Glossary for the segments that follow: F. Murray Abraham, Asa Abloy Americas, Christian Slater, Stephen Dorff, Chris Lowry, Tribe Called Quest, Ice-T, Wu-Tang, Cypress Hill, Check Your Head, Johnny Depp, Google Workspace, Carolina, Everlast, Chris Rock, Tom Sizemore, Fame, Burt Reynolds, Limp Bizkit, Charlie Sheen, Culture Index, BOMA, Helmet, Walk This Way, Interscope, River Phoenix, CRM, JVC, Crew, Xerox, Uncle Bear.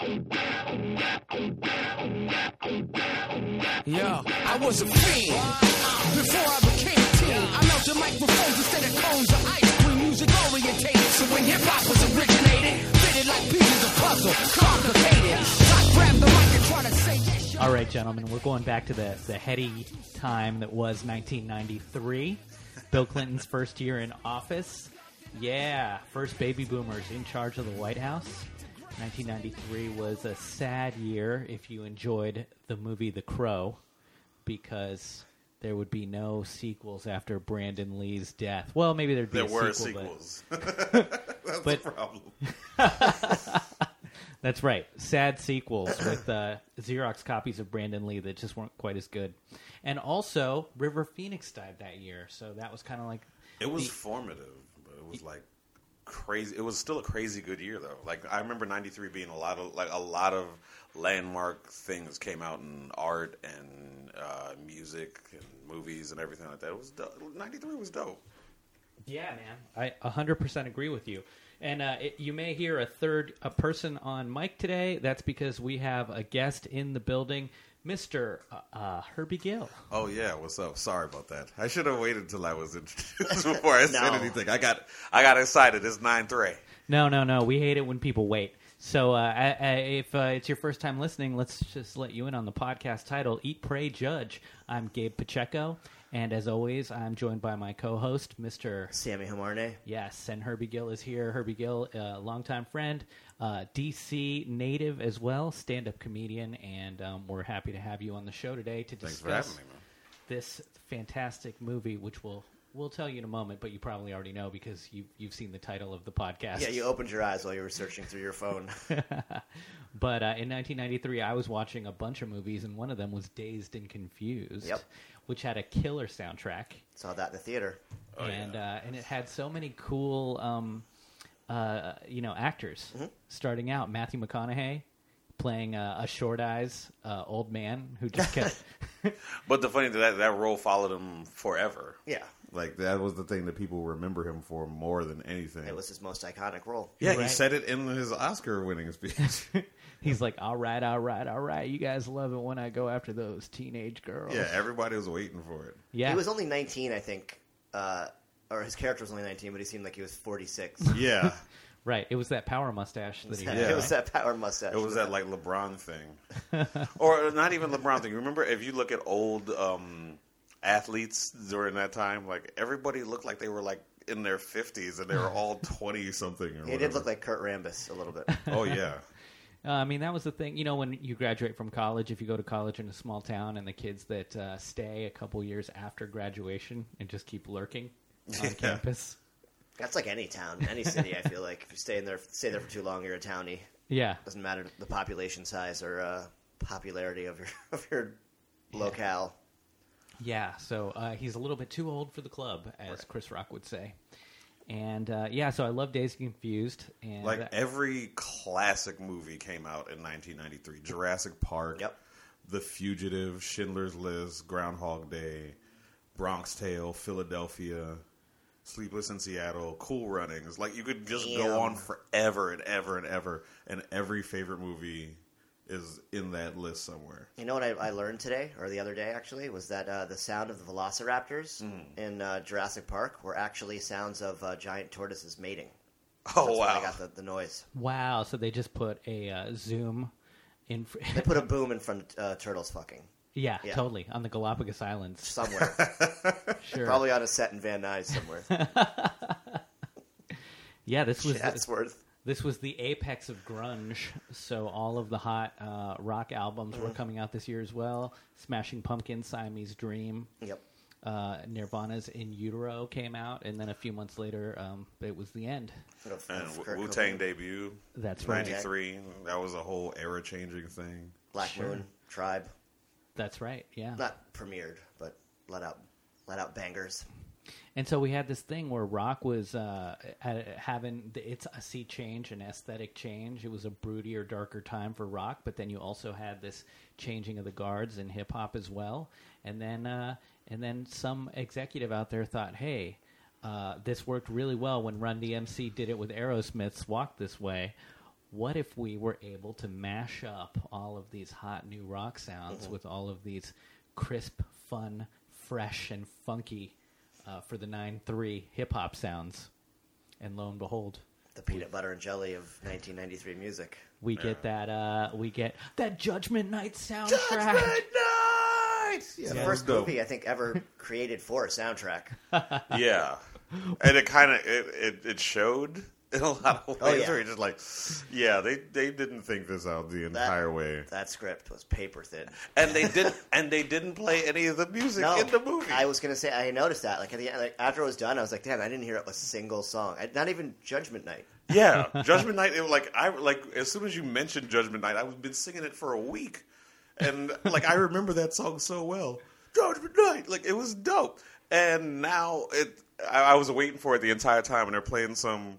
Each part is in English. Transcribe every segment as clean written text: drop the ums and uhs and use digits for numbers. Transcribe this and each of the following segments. Yo, I was a fiend before I became a teen. I melted microphones instead of cones of ice cream. Music orientated, so when hip hop was originated, fitted like pieces of puzzle, complicated. I grabbed the mic and tried to say yes. All right, gentlemen, we're going back to the heady time that was 1993, Bill Clinton's first year in office. Yeah, first baby boomers in charge of the White House. 1993 was a sad year if you enjoyed the movie The Crow, because there would be no sequels after Brandon Lee's death. Well, maybe there'd be there were sequels. But... That's the problem. That's right. Sad sequels with Xerox copies of Brandon Lee that just weren't quite as good. And also, River Phoenix died that year, so that was kind of like... It was formative, but it was like... Crazy. It was still a crazy good year, though. Like I remember '93 being a lot of landmark things came out in art and music and movies and everything like that. It was '93 was dope. Yeah, man, I 100% agree with you. And you may hear a third person on mic today. That's because we have a guest in the building, Mr. Herbie Gill. Oh, yeah. What's up? Sorry about that. I should have waited until I was introduced before I said anything. I got excited. It's 9-3. No. We hate it when people wait. So if it's your first time listening, let's just let you in on the podcast title, Eat, Pray, Judge. I'm Gabe Pacheco. And as always, I'm joined by my co-host, Mr. Sammy Hamarne. Yes, and Herbie Gill is here. Herbie Gill, a longtime friend, D.C. native as well, stand-up comedian, and we're happy to have you on the show today to discuss this fantastic movie, which we'll tell you in a moment, but you probably already know because you've seen the title of the podcast. Yeah, you opened your eyes while you were searching through your phone. But in 1993, I was watching a bunch of movies, and one of them was Dazed and Confused. Yep. Which had a killer soundtrack. Saw that in the theater. Oh, and it had so many cool actors starting out. Matthew McConaughey playing a short eyes old man who just kept But the funny thing that role followed him forever. Yeah. Like that was the thing that people remember him for more than anything. It was his most iconic role. Yeah, right. He said it in his Oscar winning speech. He's like, all right. You guys love it when I go after those teenage girls. Yeah, everybody was waiting for it. Yeah. He was only 19, I think. Or his character was only 19, but he seemed like he was 46. Yeah. Right. It was that power mustache that he had. Yeah. It was that power mustache. It was that, like, LeBron thing. Or not even LeBron thing. Remember, if you look at old athletes during that time, like, everybody looked like they were, like, in their 50s, and they were all 20-something. He did look like Kurt Rambis a little bit. Oh, yeah. I mean, that was the thing. You know, when you graduate from college, if you go to college in a small town and the kids that stay a couple years after graduation and just keep lurking on campus. That's like any town, any city, I feel like. If you stay there for too long, you're a townie. Yeah. Doesn't matter the population size or popularity of your locale. Yeah, so he's a little bit too old for the club, as Chris Rock would say. And, so I love Dazed and Confused. And like, every classic movie came out in 1993. Jurassic Park, The Fugitive, Schindler's List, Groundhog Day, Bronx Tale, Philadelphia, Sleepless in Seattle, Cool Runnings. Like, you could just go on forever and ever and ever. And every favorite movie is in that list somewhere. You know what I learned today, or the other day, actually, was that the sound of the velociraptors in Jurassic Park were actually sounds of giant tortoises mating. Oh, that's wow. They got the noise. Wow, so they just put a zoom in. They put a boom in front of turtles fucking. Yeah, totally. On the Galapagos Islands. Somewhere. Sure. Probably on a set in Van Nuys somewhere. Yeah, this was... Chatsworth. This was the apex of grunge, so all of the hot rock albums were coming out this year as well. Smashing Pumpkin, Siamese Dream. Yep. Nirvana's In Utero came out, and then a few months later, it was the end. And Wu-Tang debut. That's right. 93. That was a whole era-changing thing. Black Moon, Tribe. That's right, yeah. Not premiered, but let out bangers. And so we had this thing where rock was having its a sea change, an aesthetic change. It was a broodier, darker time for rock, but then you also had this changing of the guards in hip hop as well. And then some executive out there thought, hey, this worked really well when Run DMC did it with Aerosmith's Walk This Way. what if we were able to mash up all of these hot new rock sounds with all of these crisp, fun, fresh, and funky for the 9-3 hip-hop sounds? And lo and behold, the peanut butter and jelly of 1993 music. We get that. We get that Judgment Night soundtrack. Judgment Night. Yeah, the first movie I think ever created for a soundtrack. Yeah, and it kind of it showed in a lot of ways. Oh, yeah. Where you're just like, yeah, they didn't think this out the entire way. That script was paper thin, and they didn't play any of the music in the movie. I was gonna say I noticed that. Like at the end, like after it was done, I was like, damn, I didn't hear a single song. Not even Judgment Night. Yeah, Judgment Night. It, like as soon as you mentioned Judgment Night, I've been singing it for a week, and like I remember that song so well. Judgment Night, like it was dope. And now I was waiting for it the entire time, and they're playing some.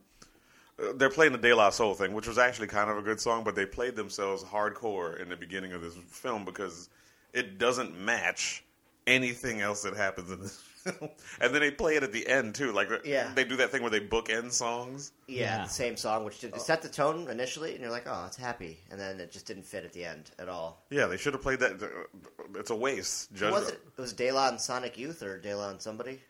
They're playing the De La Soul thing, which was actually kind of a good song, but they played themselves hardcore in the beginning of this film because it doesn't match anything else that happens in this film. And then they play it at the end, too. Like, they do that thing where they bookend songs. Yeah, the same song, which set the tone initially, and you're like, oh, it's happy. And then it just didn't fit at the end at all. Yeah, they should have played that. It's a waste. It was De La and Sonic Youth or De La and somebody?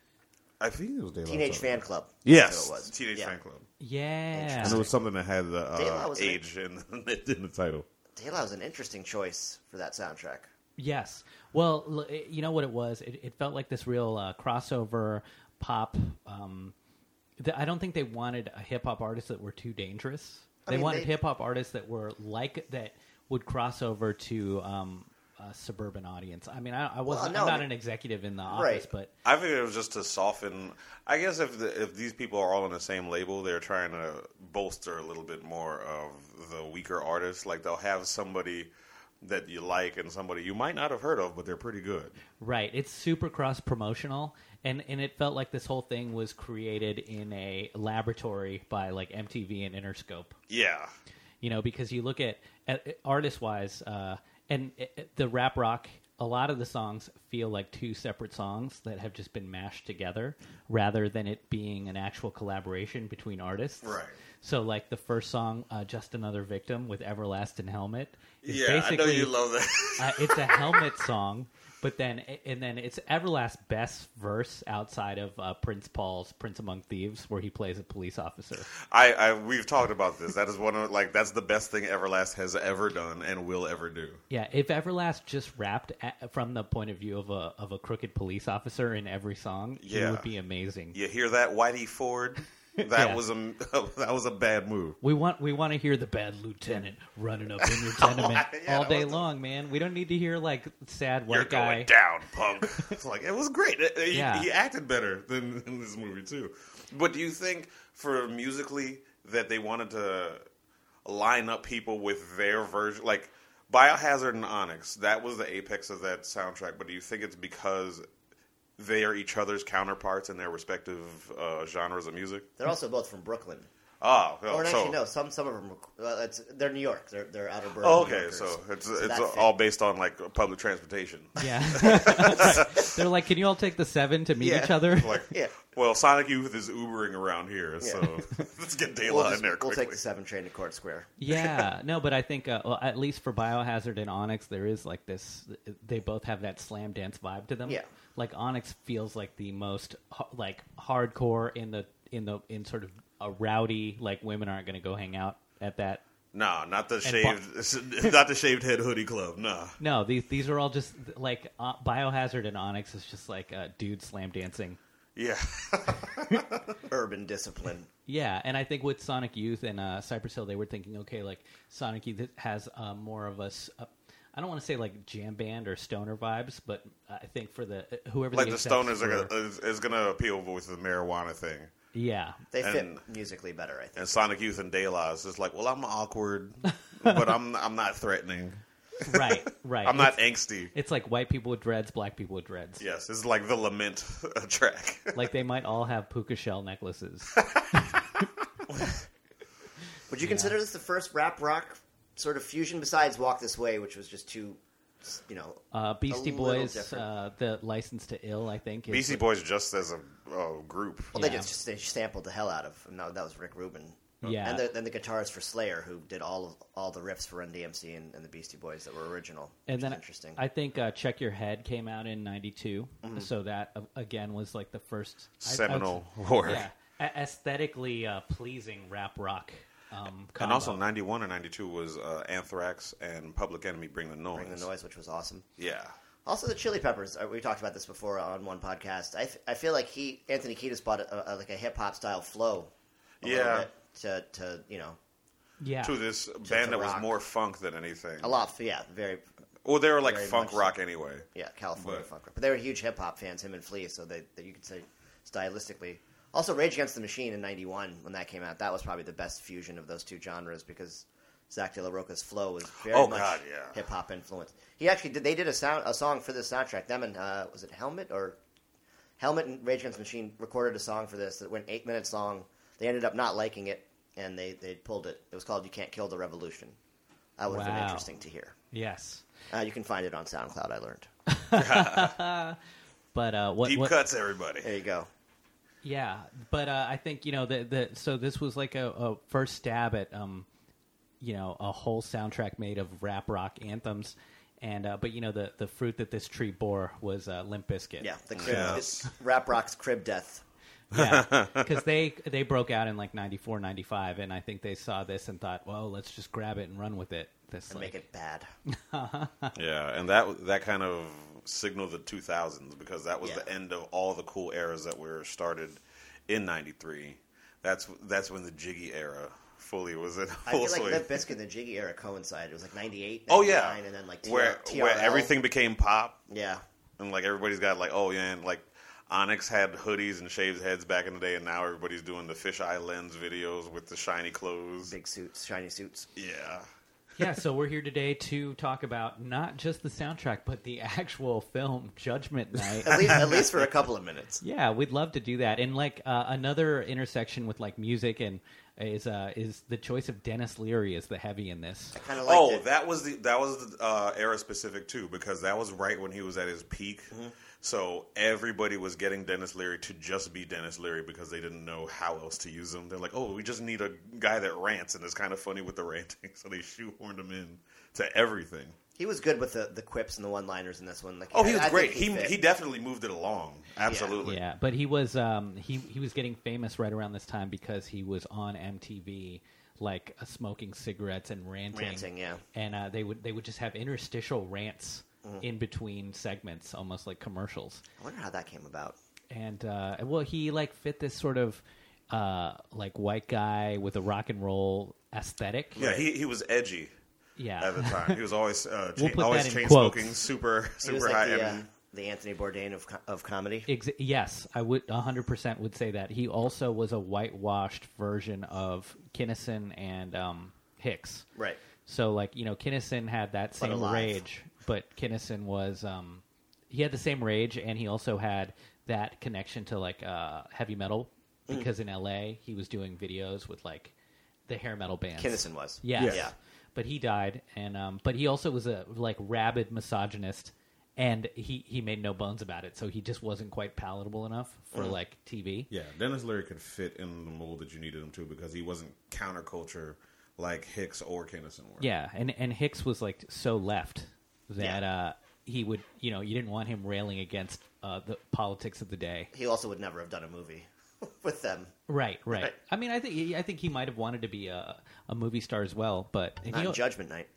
I think it was De La Teenage Fan Club. Yes, so it was. Teenage Fan Club. Yeah, and it was something that had the age in the title. De La was an interesting choice for that soundtrack. Yes, well, you know what it was. It felt like this real crossover pop. I don't think they wanted a hip hop artist that were too dangerous. They wanted hip hop artists that were like that would cross over to. A suburban audience. I mean, I'm not an executive in the office, but I think it was just to soften. I guess if these people are all on the same label, they're trying to bolster a little bit more of the weaker artists. Like they'll have somebody that you like and somebody you might not have heard of, but they're pretty good. Right. It's super cross promotional, and it felt like this whole thing was created in a laboratory by like MTV and Interscope. Yeah. You know, because you look at artist wise. And the rap rock, a lot of the songs feel like two separate songs that have just been mashed together rather than it being an actual collaboration between artists. Right. So, like, the first song, Just Another Victim with Everlast and Helmet. Yeah, I know you love that. It's a Helmet song, but then it's Everlast's best verse outside of Prince Paul's Prince Among Thieves where he plays a police officer. We've talked about this. That is that's the best thing Everlast has ever done and will ever do. Yeah, if Everlast just rapped from the point of view of a crooked police officer in every song, it would be amazing. You hear that, Whitey Ford? That was a bad move. We want to hear the bad lieutenant running up in your tenement all day long, man. We don't need to hear like sad white guy. You're going down, punk. It's like it was great. He acted better than in this movie too. But do you think for musically that they wanted to line up people with their version, like Biohazard and Onyx? That was the apex of that soundtrack. But do you think it's because they are each other's counterparts in their respective genres of music? They're also both from Brooklyn. Oh, well, some of them. They're New York. They're outer borough. Oh, okay, so it's all based on like public transportation. Yeah, they're like, can you all take the 7 to meet each other? Like, well, Sonic Youth is Ubering around here, so let's get Daylight in there quickly. We'll take the 7 train to Court Square. Yeah, no, but I think at least for Biohazard and Onyx, there is like this. They both have that slam dance vibe to them. Yeah. Like Onyx feels like the most like hardcore in sort of a rowdy, like women aren't going to go hang out at that. No, not the shaved head hoodie club. No, these are all just like Biohazard and Onyx is just like dude slam dancing. Yeah, urban discipline. Yeah, and I think with Sonic Youth and Cypress Hill, they were thinking, okay, like Sonic Youth has more of us. I don't want to say like jam band or stoner vibes, but I think for the whoever like the stoners is going to appeal with the marijuana thing. Yeah, they fit musically better, I think. And Sonic Youth and De La is just like, well, I'm awkward, but I'm not threatening. Right. I'm not angsty. It's like white people with dreads, black people with dreads. Yes, it's like the Lament track. Like they might all have puka shell necklaces. Would you consider this the first rap rock sort of fusion besides Walk This Way, which was just too, you know, Beastie Boys, the License to Ill, I think. Beastie Boys just as a group. Well, they just sampled the hell out of. No, that was Rick Rubin. Yeah. And then the guitarist for Slayer, who did all the riffs for Run DMC and the Beastie Boys that were original. And then interesting. I think Check Your Head came out in '92, mm-hmm. so that again was like the first seminal work. Yeah, aesthetically pleasing rap rock. And also '91 and '92 was Anthrax and Public Enemy Bring the Noise. Bring the Noise, which was awesome. Yeah. Also, the Chili Peppers. We talked about this before on one podcast. I feel like Anthony Kiedis bought a hip hop style flow. Yeah. To you know, yeah. To this band that was more funk than anything. A lot, yeah, very. Well, they were like funk rock anyway. Yeah, California funk rock. But they were huge hip hop fans, him and Flea. So that you could say stylistically. Also, Rage Against the Machine in '91 when that came out, that was probably the best fusion of those two genres because Zach De La Rocha's flow was very much hip hop influenced. He actually did. They did a song for this soundtrack. Them and was it Helmet or Helmet and Rage Against the Machine recorded a song for this that went 8 minutes long. They ended up not liking it, and they pulled it. It was called "You Can't Kill the Revolution." That would have been interesting to hear. Yes, you can find it on SoundCloud. I learned. But what cuts, everybody? There you go. Yeah, but I think you know so this was like a first stab at you know a whole soundtrack made of rap rock anthems, and but you know the fruit that this tree bore was Limp Bizkit. Yeah, the crib, rap rock's crib death. Yeah, because they broke out in like 94, 95, and I think they saw this and thought, well, let's just grab it and run with it. This and like... make it bad. Yeah, and that kind of signaled the 2000s because that was the end of all the cool eras that were started in 93. That's when the Jiggy era fully was in full swing. I feel like Limp Bizkit and the Jiggy era coincided. It was like 98, 99, and then like where everything became pop. Yeah. And like everybody's got like, oh, yeah, and like. Onyx had hoodies and shaved heads back in the day, and now everybody's doing the fisheye lens videos with the shiny clothes. Big suits, shiny suits. Yeah. Yeah, so we're here today to talk about not just the soundtrack, but the actual film, Judgment Night. at least for a couple of minutes. Yeah, we'd love to do that. And like another intersection with like music and is the choice of Dennis Leary as the heavy in this. I kind of liked it. That was era specific too, because that was right when he was at his peak. Mm-hmm. So everybody was getting Dennis Leary to just be Dennis Leary because they didn't know how else to use him. They're like, oh, we just need a guy that rants and is kind of funny with the ranting. So they shoehorned him in to everything. He was good with the quips and the one-liners in this one. Like, he was great. He definitely moved it along. Absolutely. Yeah, but he was he was getting famous right around this time because he was on MTV like smoking cigarettes and ranting. Yeah. And they would just have interstitial rants. Mm-hmm. In between segments, almost like commercials. I wonder how that came about. And well, he like fit this sort of like white guy with a rock and roll aesthetic. Yeah, he was edgy. Yeah, at the time he was always always chain smoking, super he was like high. The Anthony Bourdain of comedy. Yes, I would 100% would say that. He also was a whitewashed version of Kinison and Hicks. Right. So like you know, Kinison had that same rage. But Kinison was he had the same rage, and he also had that connection to like heavy metal because in L.A. he was doing videos with like the hair metal bands. Kinison was, yeah. But he died, and but he also was a like rabid misogynist, and he made no bones about it. So he just wasn't quite palatable enough for like TV. Yeah, Dennis Leary could fit in the mold that you needed him to because he wasn't counterculture like Hicks or Kinison were. Yeah, and Hicks was like so left. That he would, you know, you didn't want him railing against the politics of the day. He also would never have done a movie with them. Right. I mean, I think he might have wanted to be a movie star as well, but not Judgment Night.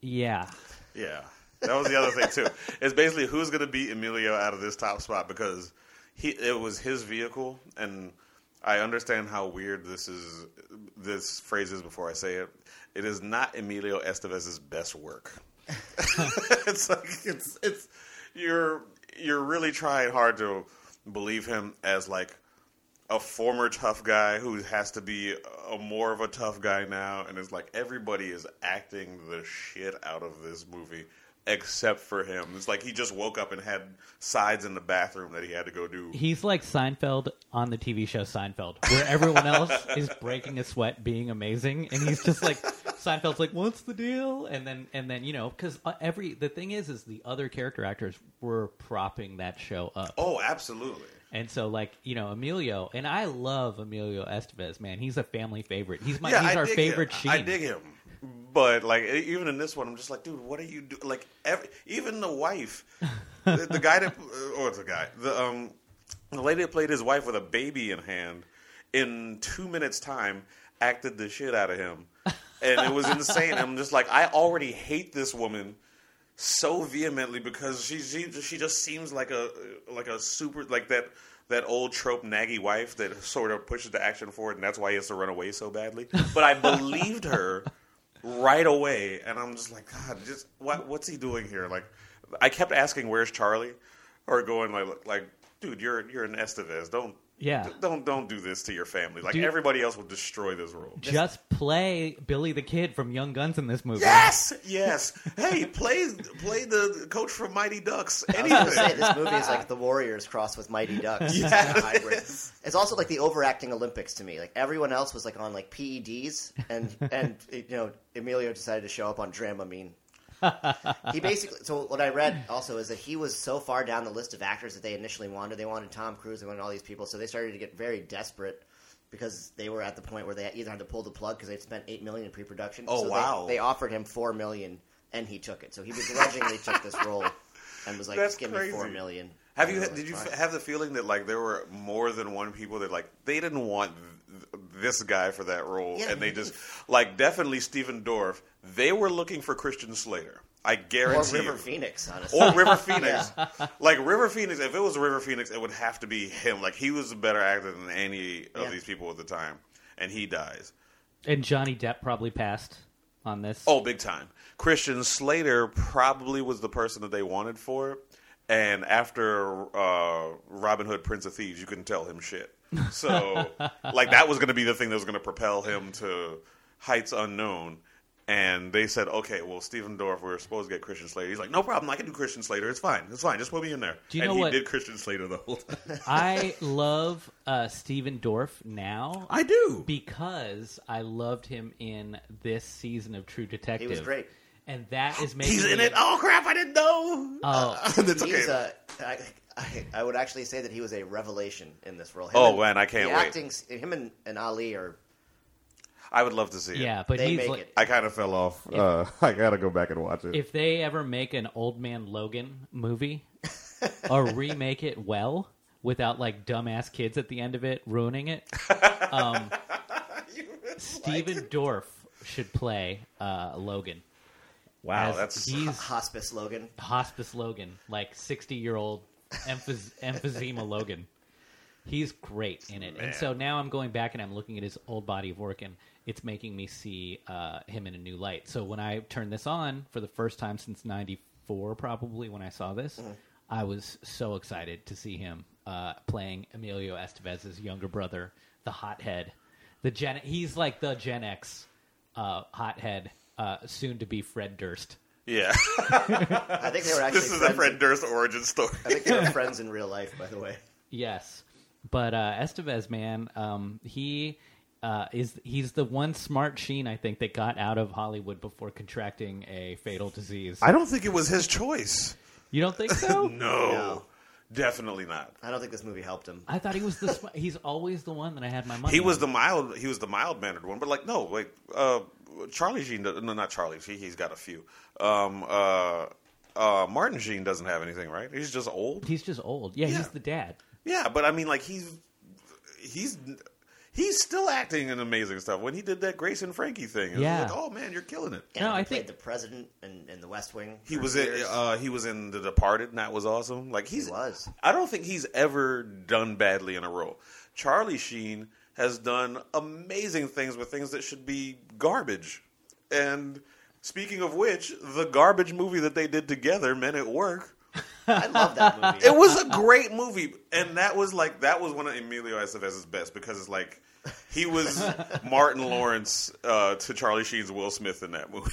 Yeah. Yeah, that was the other thing too. It's basically who's going to beat Emilio out of this top spot because it was his vehicle, and I understand how weird this phrase is before I say it. It is not Emilio Estevez's best work. It's like it's you're really trying hard to believe him as like a former tough guy who has to be a more of a tough guy now, and it's like everybody is acting the shit out of this movie except for him. It's like he just woke up and had sides in the bathroom that he had to go do. He's like Seinfeld on the TV show Seinfeld, where everyone else is breaking a sweat, being amazing, and he's just like Seinfeld's like, what's the deal? And then you know, because the thing is the other character actors were propping that show up. Oh, absolutely. And so, like, you know, Emilio, and I love Emilio Estevez, man. He's a family favorite. He's our favorite Sheen. I dig him. But, like, even in this one, I'm just like, dude, what are you doing? Like, even the wife, the guy that, or the guy, the lady that played his wife with a baby in hand, in 2 minutes' time, acted the shit out of him. And it was insane. I'm just like, I already hate this woman so vehemently because she just seems like a super, like that old trope naggy wife that sort of pushes the action forward, and that's why he has to run away so badly. But I believed her right away, and I'm just like, God, just what's he doing here? Like, I kept asking, "Where's Charlie?" or going like, dude, you're an Estevez, don't do this to your family. Like, dude, everybody else will destroy this role. Just play Billy the Kid from Young Guns in this movie. Yes. Hey, play the coach from Mighty Ducks. Anything. I was gonna say, this movie is like the Warriors crossed with Mighty Ducks. Yeah, it's also like the overacting Olympics to me. Like, everyone else was like on like PEDs, and you know, Emilio decided to show up on Dramamine. He basically, so what I read also is that he was so far down the list of actors that they initially wanted. They wanted Tom Cruise, they wanted all these people, so they started to get very desperate because they were at the point where they either had to pull the plug because they'd spent $8 million in pre-production. Oh, so wow! They offered him $4 million, and he took it. So he begrudgingly took this role and was like, "Just give me $4 million." Have you? Did you have the feeling that like there were more than one people that like they didn't want this guy for that role, and they just like definitely Stephen Dorff. They were looking for Christian Slater. I guarantee. Or River Phoenix, honestly. Or River Phoenix. Yeah. Like, River Phoenix, if it was River Phoenix, it would have to be him. Like, he was a better actor than any of these people at the time. And he dies. And Johnny Depp probably passed on this. Oh, big time. Christian Slater probably was the person that they wanted for it. And after Robin Hood, Prince of Thieves, you couldn't tell him shit. So, like, that was going to be the thing that was going to propel him to heights unknown. And they said, okay, well, Stephen Dorff, we were supposed to get Christian Slater. He's like, no problem. I can do Christian Slater. It's fine. Just put me in there. He did Christian Slater the whole time. I love Stephen Dorff now. I do. Because I loved him in this season of True Detective. He was great. And that is making... He's in it. Oh, crap. I didn't know. Oh. That's okay. I would actually say that he was a revelation in this role. I can't wait. Him and Ali are... I would love to see it. Yeah, but he's like, I kind of fell off. I got to go back and watch it. If they ever make an Old Man Logan movie or remake it well without like dumbass kids at the end of it ruining it, Stephen Dorff should play Logan. Wow, he's Hospice Logan. Hospice Logan, like 60-year-old emphysema Logan. He's great in it. Man. And so now I'm going back and I'm looking at his old body of work, and it's making me see him in a new light. So when I turned this on for the first time since 94 probably when I saw this, I was so excited to see him playing Emilio Estevez's younger brother, the hothead. He's like the Gen X hothead, soon-to-be Fred Durst. Yeah. I think they were actually This is a Fred Durst origin story. I think they were friends in real life, by the way. Yes. But Estevez, man, he's the one smart Sheen, I think, that got out of Hollywood before contracting a fatal disease. I don't think it was his choice. You don't think so? No, definitely not. I don't think this movie helped him. I thought he was he's always the one that I had my money. He was the mild-mannered one, but like Charlie Sheen. No, not Charlie. He's got a few. Martin Sheen doesn't have anything, right? He's just old. Yeah, he's the dad. Yeah, but I mean, like he's still acting in amazing stuff. When he did that Grace and Frankie thing, it was like, oh man, you're killing it. Yeah, no, I think the president in The West Wing. He was in The Departed, and that was awesome. Like he was. I don't think he's ever done badly in a role. Charlie Sheen has done amazing things with things that should be garbage. And speaking of which, the garbage movie that they did together, Men at Work. I love that movie. It was a great movie, and that was one of Emilio Estevez's best because it's like he was Martin Lawrence to Charlie Sheen's Will Smith in that movie.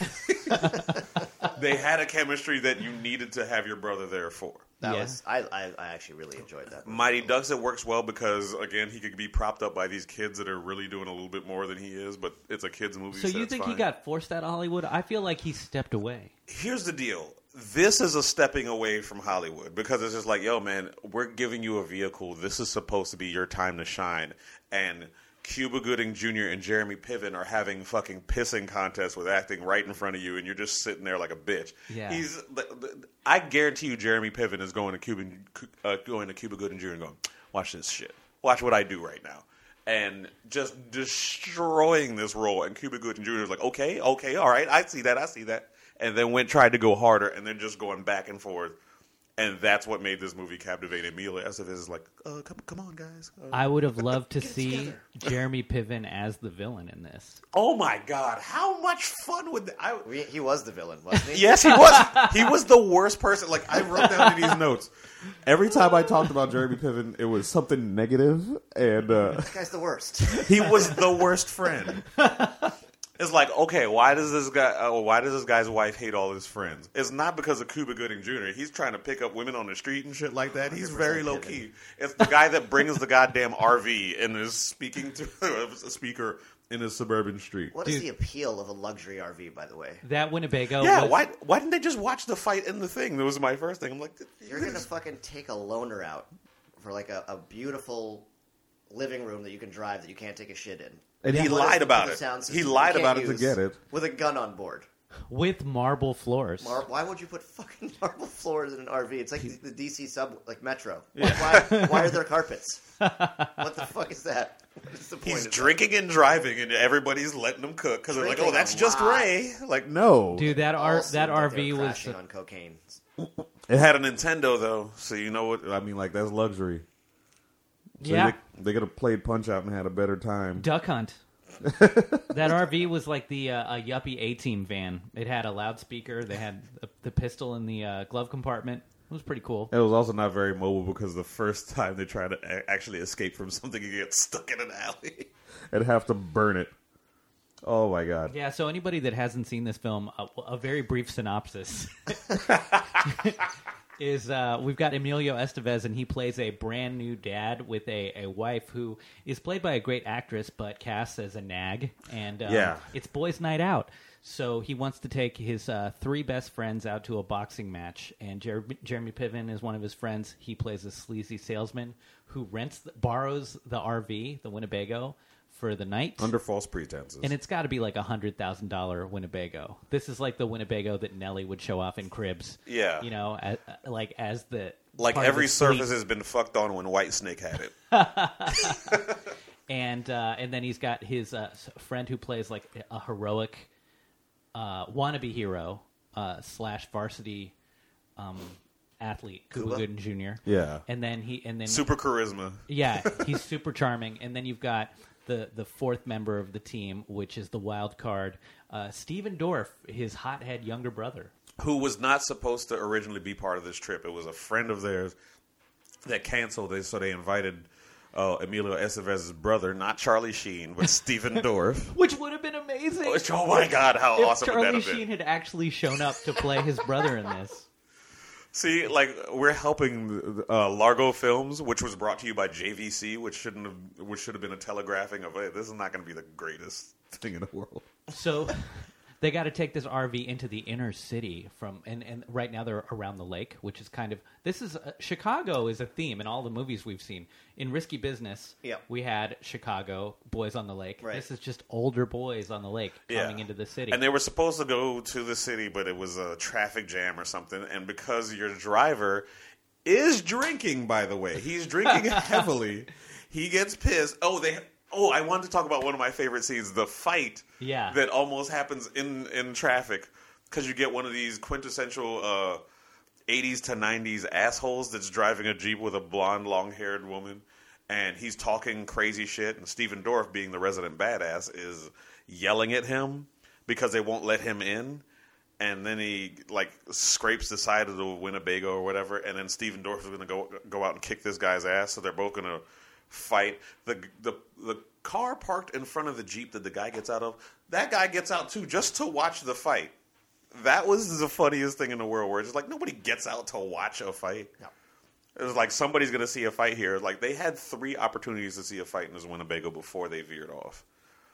They had a chemistry that you needed to have your brother there for. That was I actually really enjoyed that. Mighty Ducks, it works well because, again, he could be propped up by these kids that are really doing a little bit more than he is, but it's a kid's movie. So you think he got forced out of Hollywood? I feel like he stepped away. Here's the deal. This is a stepping away from Hollywood because it's just like, yo, man, we're giving you a vehicle. This is supposed to be your time to shine. And Cuba Gooding Jr. and Jeremy Piven are having fucking pissing contests with acting right in front of you, and you're just sitting there like a bitch. Yeah. I guarantee you Jeremy Piven is going to Cuba Gooding Jr. and going, watch this shit. Watch what I do right now. And just destroying this role. And Cuba Gooding Jr. is like, okay, all right, I see that. And then tried to go harder, and then just going back and forth. And that's what made this movie captivate Emilio Estevez. Is like, come on, guys. I would have loved to see Jeremy Piven as the villain in this. Oh my God! How much fun would that? He was the villain, wasn't he? Yes, he was. He was the worst person. Like I wrote down in these notes. Every time I talked about Jeremy Piven, it was something negative, and this guy's the worst. He was the worst friend. It's like, okay, why does this guy's wife hate all his friends? It's not because of Cuba Gooding Jr. He's trying to pick up women on the street and shit like that. He's very low key. It's the guy that brings the goddamn RV and is speaking to a speaker in a suburban street. What is the appeal of a luxury RV, by the way? That Winnebago. Yeah, why didn't they just watch the fight in the thing? That was my first thing. I'm like, you're gonna fucking take a loner out for like a beautiful living room that you can drive that you can't take a shit in. And he lied about it. He lied about it to get it. With a gun on board. With marble floors. Why would you put fucking marble floors in an RV? It's like the DC Metro. Yeah. Why are there carpets? What the fuck is that? What's the point? He's drinking and driving, and everybody's letting him cook because they're like, "Oh, that's just Ray." Like, no, dude, that RV was crashing on cocaine. It had a Nintendo though, so you know what I mean. Like, that's luxury. So yeah, they could have played Punch-Out and had a better time. Duck Hunt. That RV was like the a yuppie A-team van. It had a loudspeaker. They had the pistol in the glove compartment. It was pretty cool. It was also not very mobile because the first time they tried to actually escape from something, you get stuck in an alley. I'd have to burn it. Oh, my God. Yeah, so anybody that hasn't seen this film, a very brief synopsis. Is we've got Emilio Estevez, and he plays a brand new dad with a wife who is played by a great actress, but cast as a nag. And it's boys' night out, so he wants to take his three best friends out to a boxing match. And Jeremy Piven is one of his friends. He plays a sleazy salesman who borrows the RV, the Winnebago, for the night under false pretenses, and it's got to be like $100,000 Winnebago. This is like the Winnebago that Nelly would show off in Cribs. Yeah, you know, every surface has been fucked on when Whitesnake had it. And then he's got his friend who plays like a heroic wannabe hero slash varsity athlete, Cuba Gooding Jr. Yeah, and then super charisma. Yeah, he's super charming. And then you've got the fourth member of the team, which is the wild card, Stephen Dorff, his hothead younger brother, who was not supposed to originally be part of this trip. It was a friend of theirs that canceled it, so they invited Emilio Estevez's brother, not Charlie Sheen, but Stephen Dorff, which would have been amazing. Oh my God, how awesome would that have been? If Charlie Sheen had actually shown up to play his brother in this. See, like, we're helping Largo Films, which was brought to you by JVC, which should have been a telegraphing of, hey, this is not going to be the greatest thing in the world. So they got to take this RV into the inner city and right now they're around the lake, which is kind of, Chicago is a theme in all the movies we've seen. In Risky Business, we had Chicago, boys on the lake. Right. This is just older boys on the lake coming into the city. And they were supposed to go to the city, but it was a traffic jam or something. And because your driver is drinking, by the way, he's drinking heavily. He gets pissed. Oh, I wanted to talk about one of my favorite scenes, the fight that almost happens in traffic. Because you get one of these quintessential 80s to 90s assholes that's driving a Jeep with a blonde, long-haired woman. And he's talking crazy shit. And Stephen Dorff, being the resident badass, is yelling at him because they won't let him in. And then he, like, scrapes the side of the Winnebago or whatever. And then Stephen Dorff is going to go out and kick this guy's ass. So they're both going to fight. The car parked in front of the Jeep that the guy gets out of, that guy gets out too just to watch the fight. That was the funniest thing in the world, where it's just like nobody gets out to watch a fight. No. It was like somebody's going to see a fight here. Like they had three opportunities to see a fight in this Winnebago before they veered off.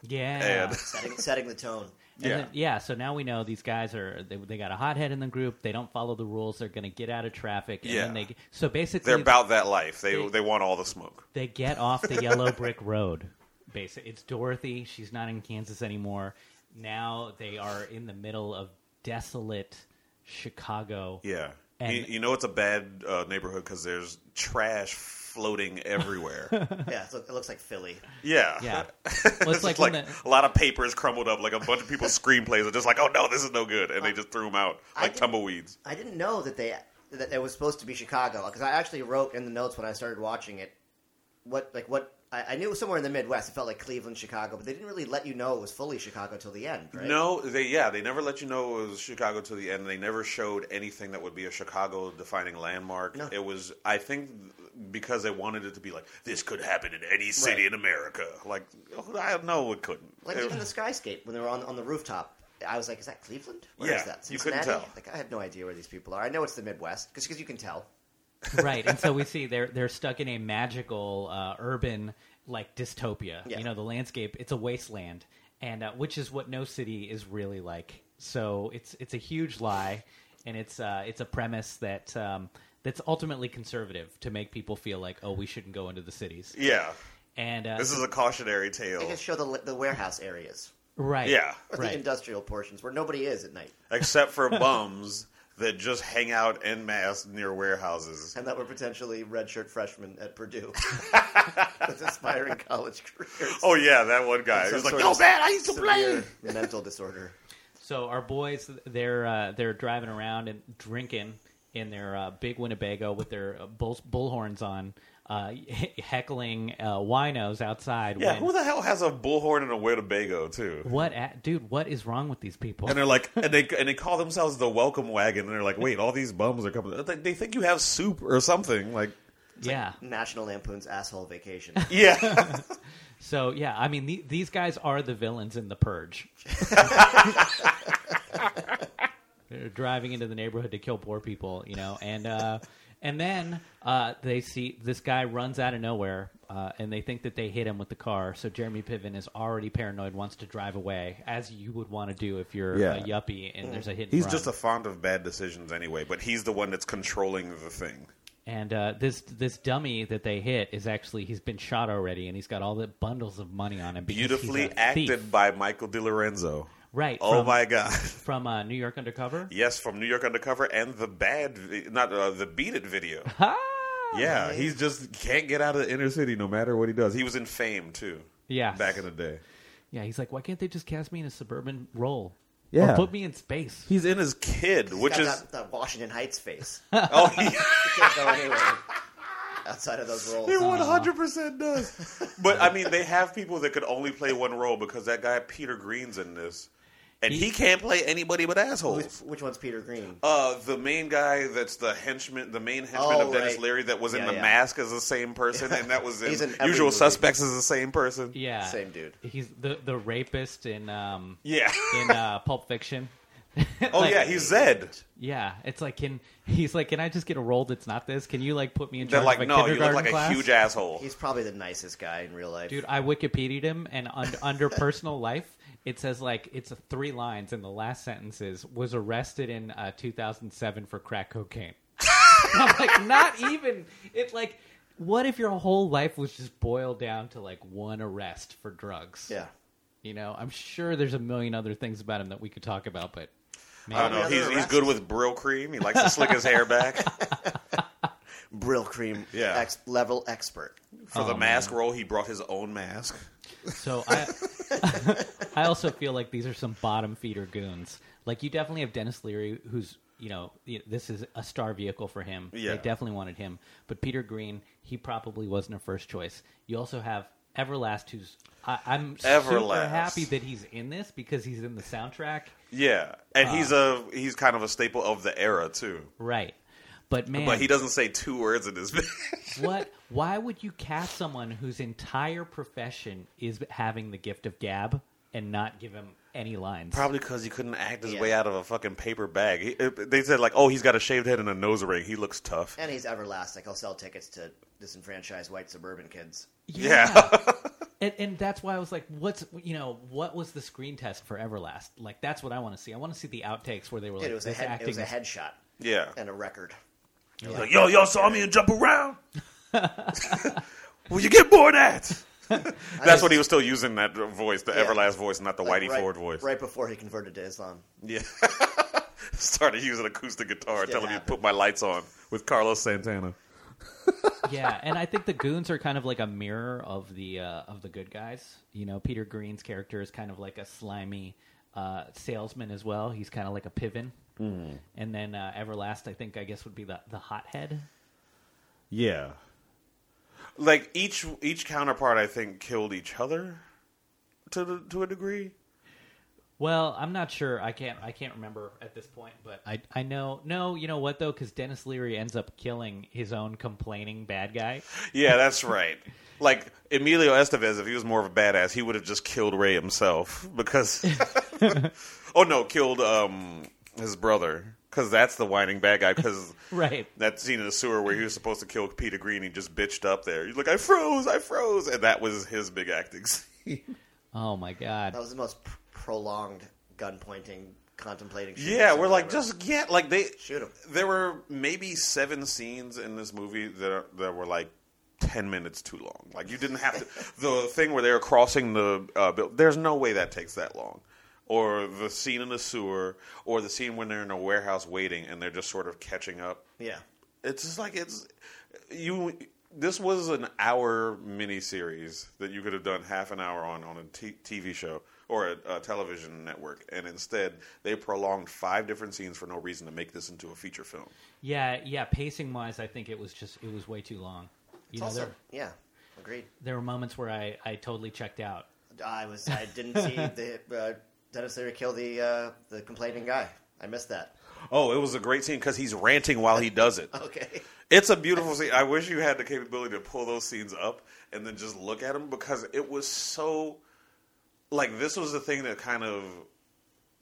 Yeah, and setting the tone. And yeah, then, yeah. So now we know these guys are they got a hothead in the group. They don't follow the rules. They're going to get out of traffic. And yeah. Then so basically, they're about that life. They want all the smoke. They get off the yellow brick road. Basically, it's Dorothy. She's not in Kansas anymore. Now they are in the middle of desolate Chicago. Yeah. And you know it's a bad neighborhood because there's trash floating everywhere. Yeah, it looks like Philly. Yeah. Yeah. Well, it's like a lot of papers crumbled up. Like a bunch of people's screenplays are just like, oh, no, this is no good. And they just threw them out like tumbleweeds. I didn't know that it was supposed to be Chicago, because I actually wrote in the notes when I started watching it what I knew it was somewhere in the Midwest. It felt like Cleveland, Chicago, but they didn't really let you know it was fully Chicago till the end, right? No, they never let you know it was Chicago till the end. They never showed anything that would be a Chicago-defining landmark. No. It was, I think, because they wanted it to be like, this could happen in any city in America. Like, I don't know, it couldn't. Like even the skyscape, when they were on the rooftop, I was like, is that Cleveland? Where is that? Cincinnati? You couldn't tell. Like, I have no idea where these people are. I know it's the Midwest, because you can tell. Right, and so we see they're stuck in a magical urban like dystopia. Yeah. You know, the landscape, it's a wasteland, and which is what no city is really like. So it's a huge lie, and it's a premise that that's ultimately conservative to make people feel like, oh, we shouldn't go into the cities. Yeah, and this is a cautionary tale. They just show the warehouse areas, right? Yeah, or the industrial portions where nobody is at night, except for bums. That just hang out en masse near warehouses. And that were potentially redshirt freshmen at Purdue with aspiring college careers. Oh, yeah, that one guy. He's like, yo, man, I used to play! Mental disorder. So our boys, they're driving around and drinking in their big Winnebago with their bullhorns on, heckling winos outside. Yeah, who the hell has a bullhorn and a Winnebago too? Dude? What is wrong with these people? And they're like, and they call themselves the Welcome Wagon. And they're like, wait, all these bums are coming. They think you have soup or something. Like, yeah, like National Lampoon's Asshole Vacation. Yeah. So yeah, I mean, these guys are the villains in The Purge. They're driving into the neighborhood to kill poor people, you know, and then they see this guy runs out of nowhere, and they think that they hit him with the car. So Jeremy Piven is already paranoid, wants to drive away, as you would want to do if you're a yuppie and there's a hit and he's run. Just a font of bad decisions anyway, but he's the one that's controlling the thing. And this dummy that they hit is actually, he's been shot already, and he's got all the bundles of money on him. Beautifully acted by Michael DiLorenzo. Right. Oh, my God. From New York Undercover? Yes, from New York Undercover and the Beat It video. Yeah, nice. He's just can't get out of the inner city no matter what he does. He was in Fame, too. Yeah. Back in the day. Yeah, he's like, why can't they just cast me in a suburban role? Yeah. Or put me in space. He's in his kid, which is... That Washington Heights face. Oh, yeah. He can't go anywhere. Outside of those roles. He 100% does. But, I mean, they have people that could only play one role because that guy Peter Greene's in this. And he can't play anybody but assholes. Which one's Peter Greene? The main guy that's the main henchman of Dennis Leary that was in The Mask is the same person, and that was in Usual Suspects is the same person. Yeah. Same dude. He's the rapist in Pulp Fiction. Oh, like, yeah, he's Zed. Yeah, it's like, can I just get a role that's not this? Can you, like, put me in charge of a kindergarten class? They're like, no, you look like a huge asshole. He's probably the nicest guy in real life. Dude, I Wikipedia'd him, and under personal life, it says, like, it's 3 lines, and the last sentence is, was arrested in 2007 for crack cocaine. I'm like, not even, it's like, what if your whole life was just boiled down to, like, one arrest for drugs? Yeah. You know, I'm sure there's a million other things about him that we could talk about, but... I don't know. He's good with Brill Cream. He likes to slick his hair back. Brill Cream, level expert. For the mask role, he brought his own mask. So I also feel like these are some bottom feeder goons. Like, you definitely have Dennis Leary, who's, you know, this is a star vehicle for him. Yeah. They definitely wanted him. But Peter Greene, he probably wasn't a first choice. You also have Everlast, who's... I'm super happy that he's in this because he's in the soundtrack. Yeah, and he's kind of a staple of the era too. Right, but he doesn't say 2 words in this. What? Why would you cast someone whose entire profession is having the gift of gab and not give him any lines. Probably because he couldn't act his way out of a fucking paper bag. They said, like, oh, he's got a shaved head and a nose ring. He looks tough. And he's Everlast. Like, he'll sell tickets to disenfranchised white suburban kids. Yeah. And that's why I was like, what was the screen test for Everlast? Like, that's what I want to see. I want to see the outtakes where they were like, it was a headshot. Yeah. And a record. He's like, yo, y'all saw me and jump around? Will you get bored at? That's what he was still using, that voice, the Everlast voice, not the like Whitey Ford voice. Right before he converted to Islam. Yeah. Started using acoustic guitar, telling me to put my lights on with Carlos Santana. Yeah, and I think the goons are kind of like a mirror of the good guys. You know, Peter Greene's character is kind of like a slimy salesman as well. He's kind of like a Piven. Mm. And then Everlast, I guess would be the hothead. Yeah. Like each counterpart, I think, killed each other to a degree. Well, I'm not sure. I can't remember at this point, but I know. No, you know what though? Because Dennis Leary ends up killing his own complaining bad guy. Yeah, that's right. Like Emilio Estevez, if he was more of a badass, he would have just killed Ray himself because. Oh no, killed his brother. Because that's the whining bad guy. Because right. That scene in the sewer where he was supposed to kill Peter Greene, he just bitched up there. He's like, I froze. And that was his big acting scene. Oh, my God. That was the most prolonged gun-pointing, contemplating shooting. Yeah, we're like, just get. Like, they, shoot him. There were maybe 7 scenes in this movie that were like 10 minutes too long. Like, you didn't have to. The thing where they were crossing the there's no way that takes that long. Or the scene in the sewer, or the scene when they're in a warehouse waiting and they're just sort of catching up. Yeah. It's just like this was an hour miniseries that you could have done half an hour on a TV show or a television network. And instead, they prolonged 5 different scenes for no reason to make this into a feature film. Yeah. Pacing-wise, I think it was way too long. Yeah, agreed. There were moments where I totally checked out. I didn't see the... Dennis Leary killed the complaining guy. I missed that. Oh, it was a great scene because he's ranting while he does it. Okay. It's a beautiful scene. I wish you had the capability to pull those scenes up and then just look at them because it was so... Like, this was the thing that kind of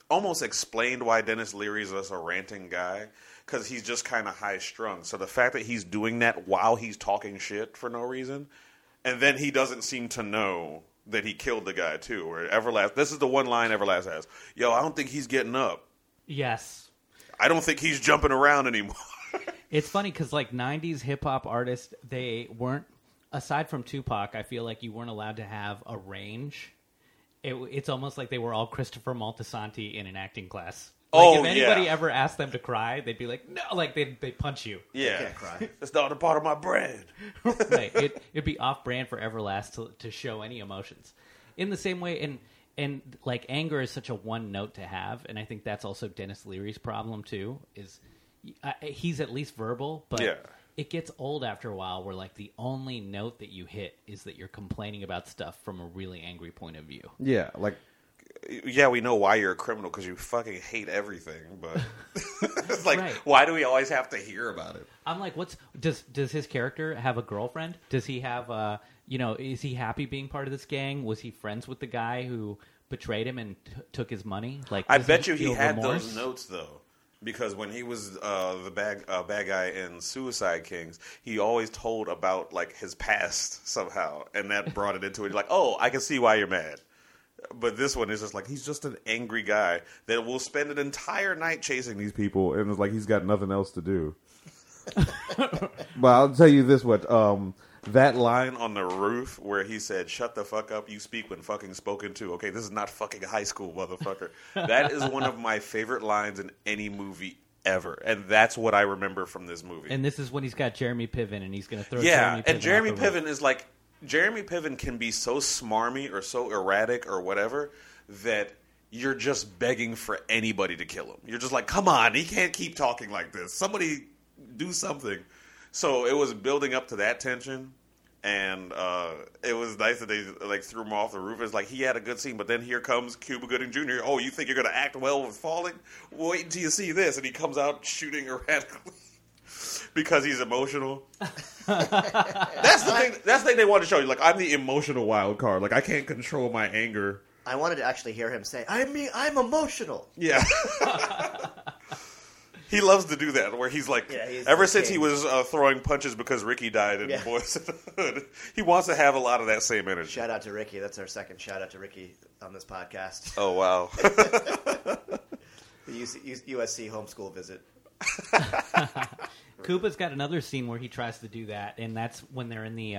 almost explained why Dennis Leary's just a ranting guy because he's just kind of high-strung. So the fact that he's doing that while he's talking shit for no reason, and then he doesn't seem to know... that he killed the guy, too. Or Everlast. This is the one line Everlast has. Yo, I don't think he's getting up. Yes. I don't think he's jumping around anymore. It's funny because, like, 90s hip-hop artists, they weren't... Aside from Tupac, I feel like you weren't allowed to have a range. It's almost like they were all Christopher Maltisanti in an acting class. Like, if anybody ever asked them to cry, they'd be like, no, like, they punch you. Yeah. You can't cry. It's not a part of my brand. Right. It'd be off-brand for Everlast to show any emotions. In the same way, and like, anger is such a one note to have, and I think that's also Dennis Leary's problem, too, is he's at least verbal, but it gets old after a while where, like, the only note that you hit is that you're complaining about stuff from a really angry point of view. Yeah, like... Yeah, we know why you're a criminal because you fucking hate everything. But it's like, right. Why do we always have to hear about it? I'm like, does his character have a girlfriend? Does he have is he happy being part of this gang? Was he friends with the guy who betrayed him and took his money? Like, I bet he had remorse? Those notes though, because when he was the bad guy in Suicide Kings, he always told about like his past somehow, and that brought it into it. Like, oh, I can see why you're mad. But this one is just like, he's just an angry guy that will spend an entire night chasing these people. And it's like, he's got nothing else to do. But I'll tell you this, what, that line on the roof where he said, shut the fuck up, you speak when fucking spoken to. Okay, this is not fucking high school, motherfucker. That is one of my favorite lines in any movie ever. And that's what I remember from this movie. And this is when he's got Jeremy Piven and he's going to throw Jeremy Piven. Yeah, and Jeremy Piven is like... Jeremy Piven can be so smarmy or so erratic or whatever that you're just begging for anybody to kill him. You're just like, come on, he can't keep talking like this. Somebody do something. So it was building up to that tension, and it was nice that they like threw him off the roof. It's like he had a good scene, but then here comes Cuba Gooding Jr. Oh, you think you're going to act well with falling? Wait until you see this. And he comes out shooting erratically. Because he's emotional. That's the thing they want to show you. Like, I'm the emotional wild card. Like, I can't control my anger. I wanted to actually hear him say, I'm emotional. Yeah. He loves to do that, where he's like, yeah, he's ever since he was throwing punches because Ricky died in Boys in the Hood, he wants to have a lot of that same energy. Shout out to Ricky. That's our second shout out to Ricky on this podcast. Oh, wow. The USC homeschool visit. Cuba's got another scene where he tries to do that, and that's when they're in the,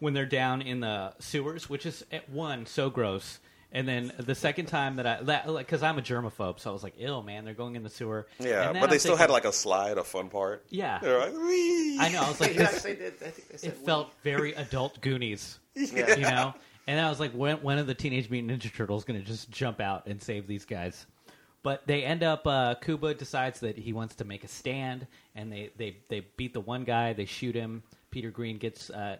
when they're down in the sewers, which is, at one, so gross. And then the second time that because I'm a germaphobe, so I was like, ew, man, they're going in the sewer. Yeah, but they still had like a slide, a fun part. Yeah. They were like, wee. I know. I was like, it felt very adult Goonies, you know? And I was like, when are the Teenage Mutant Ninja Turtles going to just jump out and save these guys? But they end up, Cuba decides that he wants to make a stand, and they beat the one guy, they shoot him. Peter Greene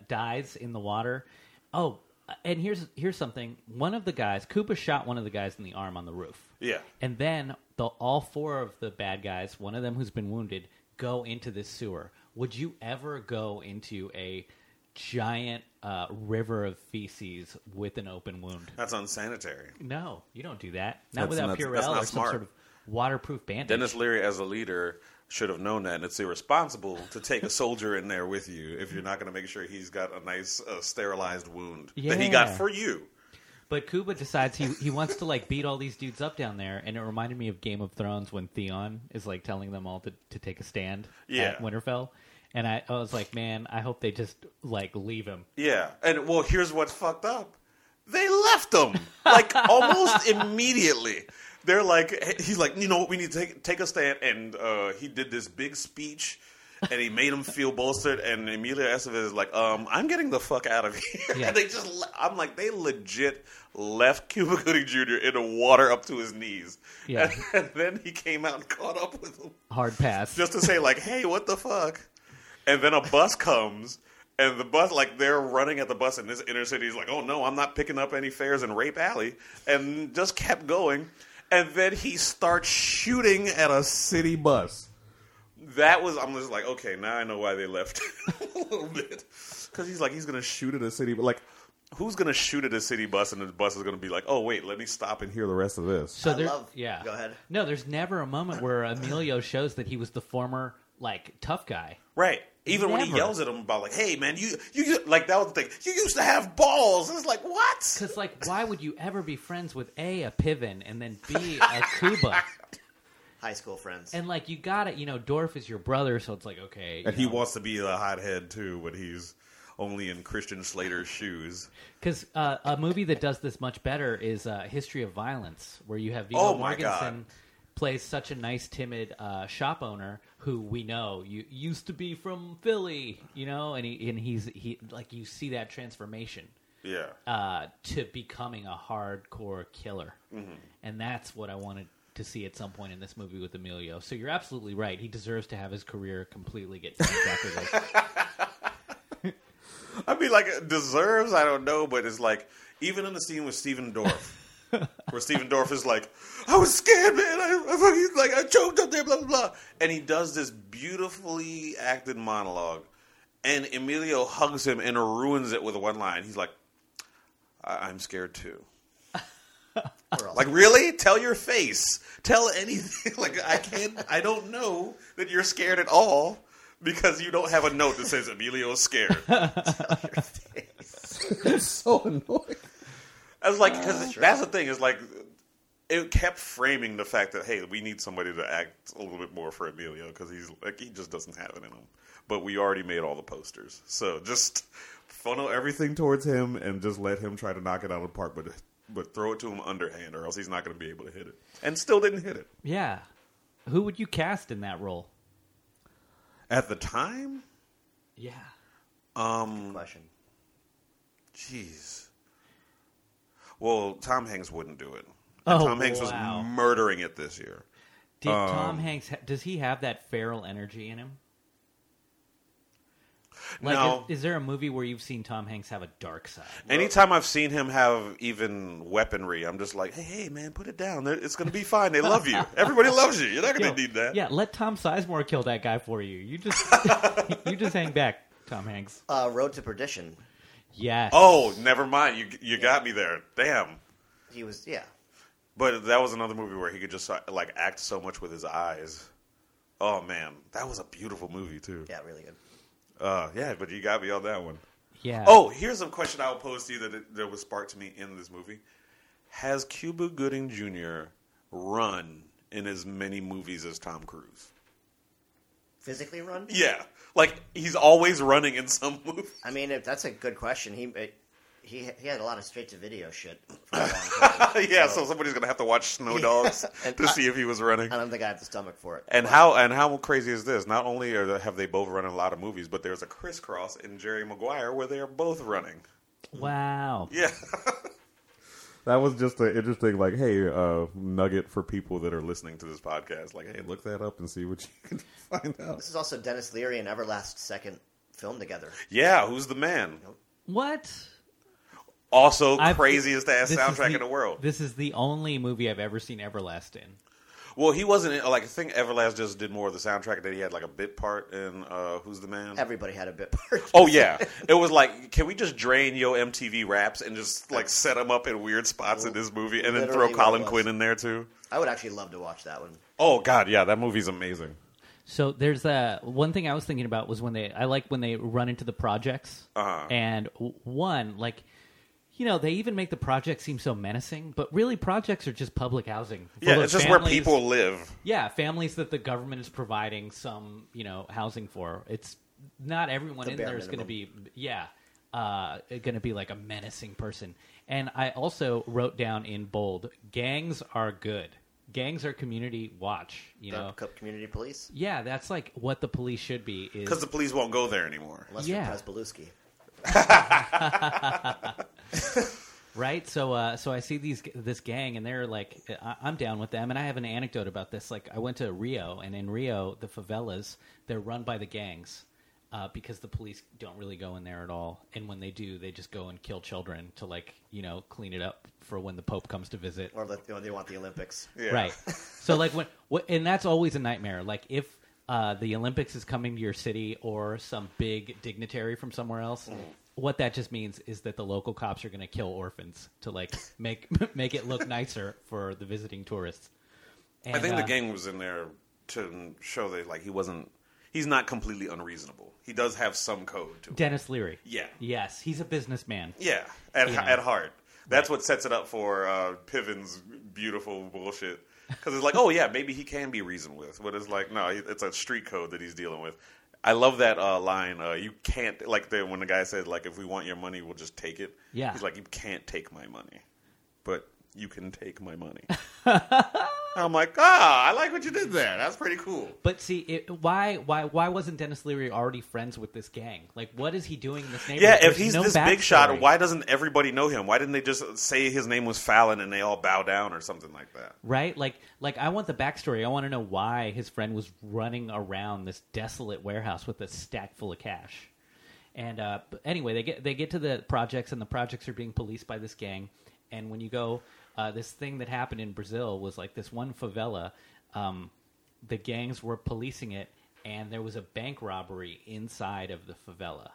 dies in the water. Oh, and here's something. One of the guys, Cuba shot one of the guys in the arm on the roof. Yeah. And then all four of the bad guys, one of them who's been wounded, go into this sewer. Would you ever go into a giant river of feces with an open wound? That's unsanitary. No, you don't do that. Not without Purell or some sort of waterproof bandage. Dennis Leary, as a leader, should have known that, and it's irresponsible to take a soldier in there with you if you're not going to make sure he's got a nice sterilized wound that he got for you. But Cuba decides he wants to like beat all these dudes up down there, and it reminded me of Game of Thrones when Theon is like telling them all to take a stand at Winterfell. And I was like, man, I hope they just like leave him. Yeah, and well, here's what's fucked up. They left him like almost immediately. They're like, he's like, you know what, we need to take a stand. And he did this big speech, and he made him feel bolstered. And Emilio Estevez is like, I'm getting the fuck out of here. Yeah. And I'm like, they legit left Cuba Gooding Jr. in the water up to his knees. Yeah. And then he came out and caught up with him. Hard pass. Just to say, like, hey, what the fuck? And then a bus comes. And the bus, like, they're running at the bus in this inner city. He's like, oh, no, I'm not picking up any fares in Rape Alley. And just kept going. And then he starts shooting at a city bus. That was, I'm just like, okay, now I know why they left a little bit. Because he's like, he's going to shoot at a city bus. Like, who's going to shoot at a city bus and the bus is going to be like, oh, wait, let me stop and hear the rest of this. So go ahead. No, there's never a moment where Emilio shows that he was the former, like, tough guy. Right. Even when he yells at him about, like, hey, man, you like, that was the thing. You used to have balls. And it's like, what? Because, like, why would you ever be friends with, a Piven, and then, B, a Cuba? High school friends. And, like, you got it. You know, Dorff is your brother, so it's like, okay. And he wants to be a hothead, too, but he's only in Christian Slater's shoes. Because a movie that does this much better is History of Violence, where you have Viggo Mortensen plays such a nice, timid shop owner who we know used to be from Philly, you know, and he's like, you see that transformation, to becoming a hardcore killer, and that's what I wanted to see at some point in this movie with Emilio. So you're absolutely right; he deserves to have his career completely get tanked after this. I mean, like, deserves? I don't know, but it's like even in the scene with Stephen Dorff. Where Stephen Dorff is like, I was scared, man. He's like, I choked up there, blah, blah, blah. And he does this beautifully acted monologue. And Emilio hugs him and ruins it with one line. He's like, I'm scared too. Like, really? Tell your face. Tell anything. Like, I don't know that you're scared at all because you don't have a note that says Emilio's scared. Tell your face. It's so annoying. I was like, because that's the thing. Is like, it kept framing the fact that, hey, we need somebody to act a little bit more for Emilio because he's like, he just doesn't have it in him. But we already made all the posters, so just funnel everything towards him and just let him try to knock it out of the park. But throw it to him underhand, or else he's not going to be able to hit it. And still didn't hit it. Yeah, who would you cast in that role at the time? Yeah. Good question. Jeez. Well, Tom Hanks wouldn't do it. And Tom Hanks was murdering it this year. Did Tom Hanks... does he have that feral energy in him? Like, no. Is there a movie where you've seen Tom Hanks have a dark side? Anytime I've seen him have even weaponry, I'm just like, hey, man, put it down. It's going to be fine. They love you. Everybody loves you. You're not going to need that. Yeah, let Tom Sizemore kill that guy for you. You just hang back, Tom Hanks. Road to Perdition. Yes. Oh, never mind. You got me there. Damn. He was, yeah. But that was another movie where he could just, like, act so much with his eyes. Oh, man. That was a beautiful movie, too. Yeah, really good. Yeah, but you got me on that one. Yeah. Oh, here's a question I'll pose to you that was sparked to me in this movie. Has Cuba Gooding Jr. run in as many movies as Tom Cruise? Physically run? Yeah. Like, he's always running in some movie. I mean, that's a good question. He had a lot of straight-to-video shit. Yeah, so somebody's going to have to watch Snow Dogs to see if he was running. I don't think I have the stomach for it. And how crazy is this? Not only have they both run in a lot of movies, but there's a crisscross in Jerry Maguire where they are both running. Wow. Yeah. That was just an interesting, like, hey, nugget for people that are listening to this podcast. Like, hey, look that up and see what you can find out. This is also Dennis Leary and Everlast's second film together. Yeah, who's the man? What? Also, craziest ass soundtrack in the world. This is the only movie I've ever seen Everlast in. Well, he wasn't like I think Everlast just did more of the soundtrack that he had like a bit part in Who's the Man? Everybody had a bit part. Oh yeah, it was like, can we just drain yo MTV raps and just like set them up in weird spots in this movie and then throw Colin Quinn in there too? I would actually love to watch that one. Oh god, yeah, that movie's amazing. So there's one thing I was thinking about was when they run into the projects and one like. You know, they even make the projects seem so menacing, but really projects are just public housing. Yeah, it's just families, where people live. Yeah, families that the government is providing some, you know, housing for. It's not everyone in there is going to be, going to be like a menacing person. And I also wrote down in bold, gangs are good. Gangs are community watch, you know. Community police? Yeah, that's like what the police should be. Because the police won't go there anymore. Unless you're Pass right, so I see this gang, and they're like, I'm down with them, and I have an anecdote about this. Like, I went to Rio, and in Rio, the favelas, they're run by the gangs because the police don't really go in there at all, and when they do, they just go and kill children to, like, you know, clean it up for when the Pope comes to visit, or they want the Olympics, yeah. Right? So, like, and that's always a nightmare. Like, if the Olympics is coming to your city or some big dignitary from somewhere else. Mm. What that just means is that the local cops are going to kill orphans to like make it look nicer for the visiting tourists. And, I think the gang was in there to show that like he's not completely unreasonable. He does have some code to Dennis Leary. Yeah. Yes, he's a businessman. Yeah, at heart. That's right. What sets it up for Piven's beautiful bullshit. Because it's like, oh yeah, maybe he can be reasoned with. But it's like, no, it's a street code that he's dealing with. I love that line. You can't like when the guy said like, if we want your money, we'll just take it. Yeah, he's like, you can't take my money, but you can take my money. I'm like, I like what you did there. That's pretty cool. But see, why wasn't Dennis Leary already friends with this gang? Like, what is he doing in this neighborhood? Yeah, if he's this big shot, why doesn't everybody know him? Why didn't they just say his name was Fallon and they all bow down or something like that? Right? Like I want the backstory. I want to know why his friend was running around this desolate warehouse with a stack full of cash. And anyway, they get to the projects, and the projects are being policed by this gang. And when you go. This thing that happened in Brazil was like this one favela, the gangs were policing it, and there was a bank robbery inside of the favela.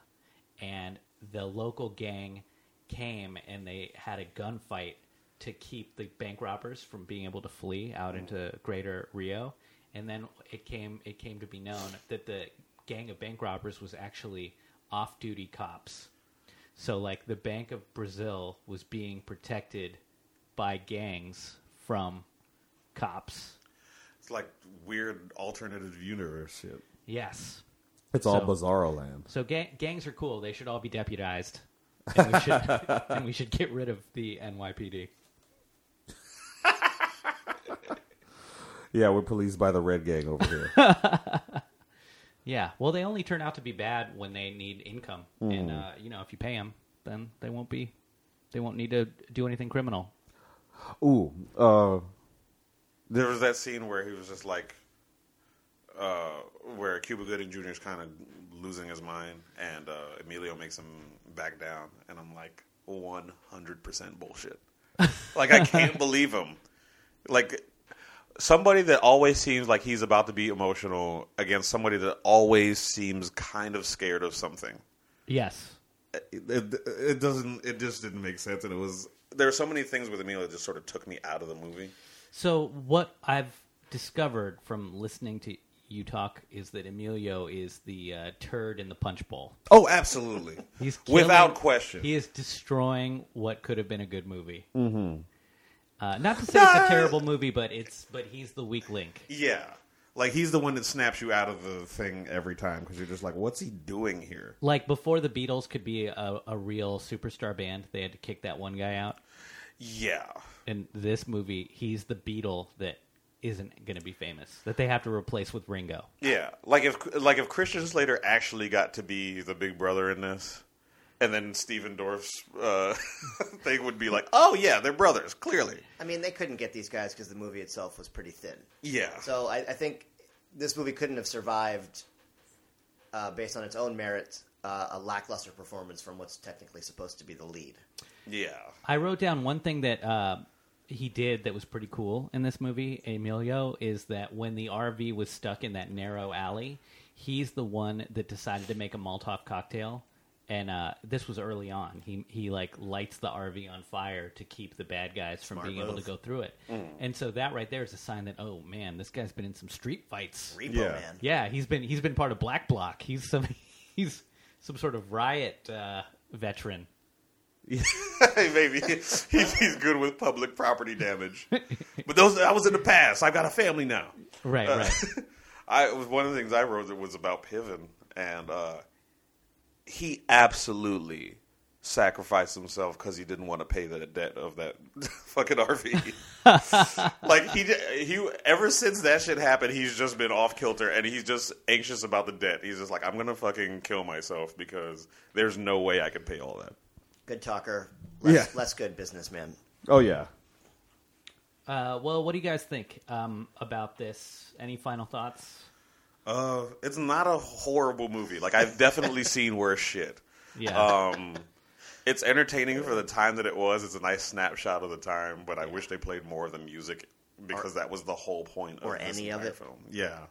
And the local gang came, and they had a gunfight to keep the bank robbers from being able to flee out into greater Rio. And then it came to be known that the gang of bank robbers was actually off-duty cops. So like the Bank of Brazil was being protected by gangs from cops. It's like weird alternative universe shit. Yes. It's all bizarro land. So gangs are cool. They should all be deputized. And we should, get rid of the NYPD. Yeah, we're policed by the red gang over here. Yeah. Well, they only turn out to be bad when they need income. Mm. And, if you pay them, then they won't need to do anything criminal. Ooh, there was that scene where he was just like, where Cuba Gooding Jr. is kind of losing his mind, and Emilio makes him back down, and I'm like, 100% bullshit. Like, I can't believe him. Like, somebody that always seems like he's about to be emotional against somebody that always seems kind of scared of something. Yes. It just didn't make sense, and it was there were so many things with Emilio that just sort of took me out of the movie. So what I've discovered from listening to you talk is that Emilio is the turd in the punch bowl. Oh, absolutely. He's killing, without question. He is destroying what could have been a good movie. Mm-hmm. Not to say it's a terrible movie, but he's the weak link. Yeah. Like, he's the one that snaps you out of the thing every time, because you're just like, what's he doing here? Like, before the Beatles could be a real superstar band, they had to kick that one guy out. Yeah. In this movie, he's the Beatle that isn't going to be famous, that they have to replace with Ringo. Yeah. Like if Christian Slater actually got to be the big brother in this, and then Stephen Dorff's thing would be like, oh, yeah, they're brothers, clearly. I mean, they couldn't get these guys because the movie itself was pretty thin. Yeah. So I think this movie couldn't have survived, based on its own merit, a lackluster performance from what's technically supposed to be the lead. Yeah. I wrote down one thing that he did that was pretty cool in this movie, Emilio, is that when the RV was stuck in that narrow alley, he's the one that decided to make a Molotov cocktail. And this was early on. He like lights the RV on fire to keep the bad guys from being able to go through it. Mm. And so that right there is a sign that, oh man, this guy's been in some street fights. Repo man. Yeah, he's been part of Black Bloc. He's some sort of riot veteran. Yeah. Maybe he's good with public property damage. But those, I was in the past. I've got a family now. Right, right. It was one of the things I wrote that was about Piven, and he absolutely sacrificed himself because he didn't want to pay the debt of that fucking RV. Like, he ever since that shit happened, he's just been off kilter, and he's just anxious about the debt. He's just like, I'm going to fucking kill myself because there's no way I can pay all that. Good talker. Less good businessman. Oh, yeah. Well, what do you guys think about this? Any final thoughts? It's not a horrible movie. Like, I've definitely seen worse shit. Yeah. It's entertaining for the time that it was. It's a nice snapshot of the time, but I wish they played more of the music because that was the whole point of this entire film. Yeah.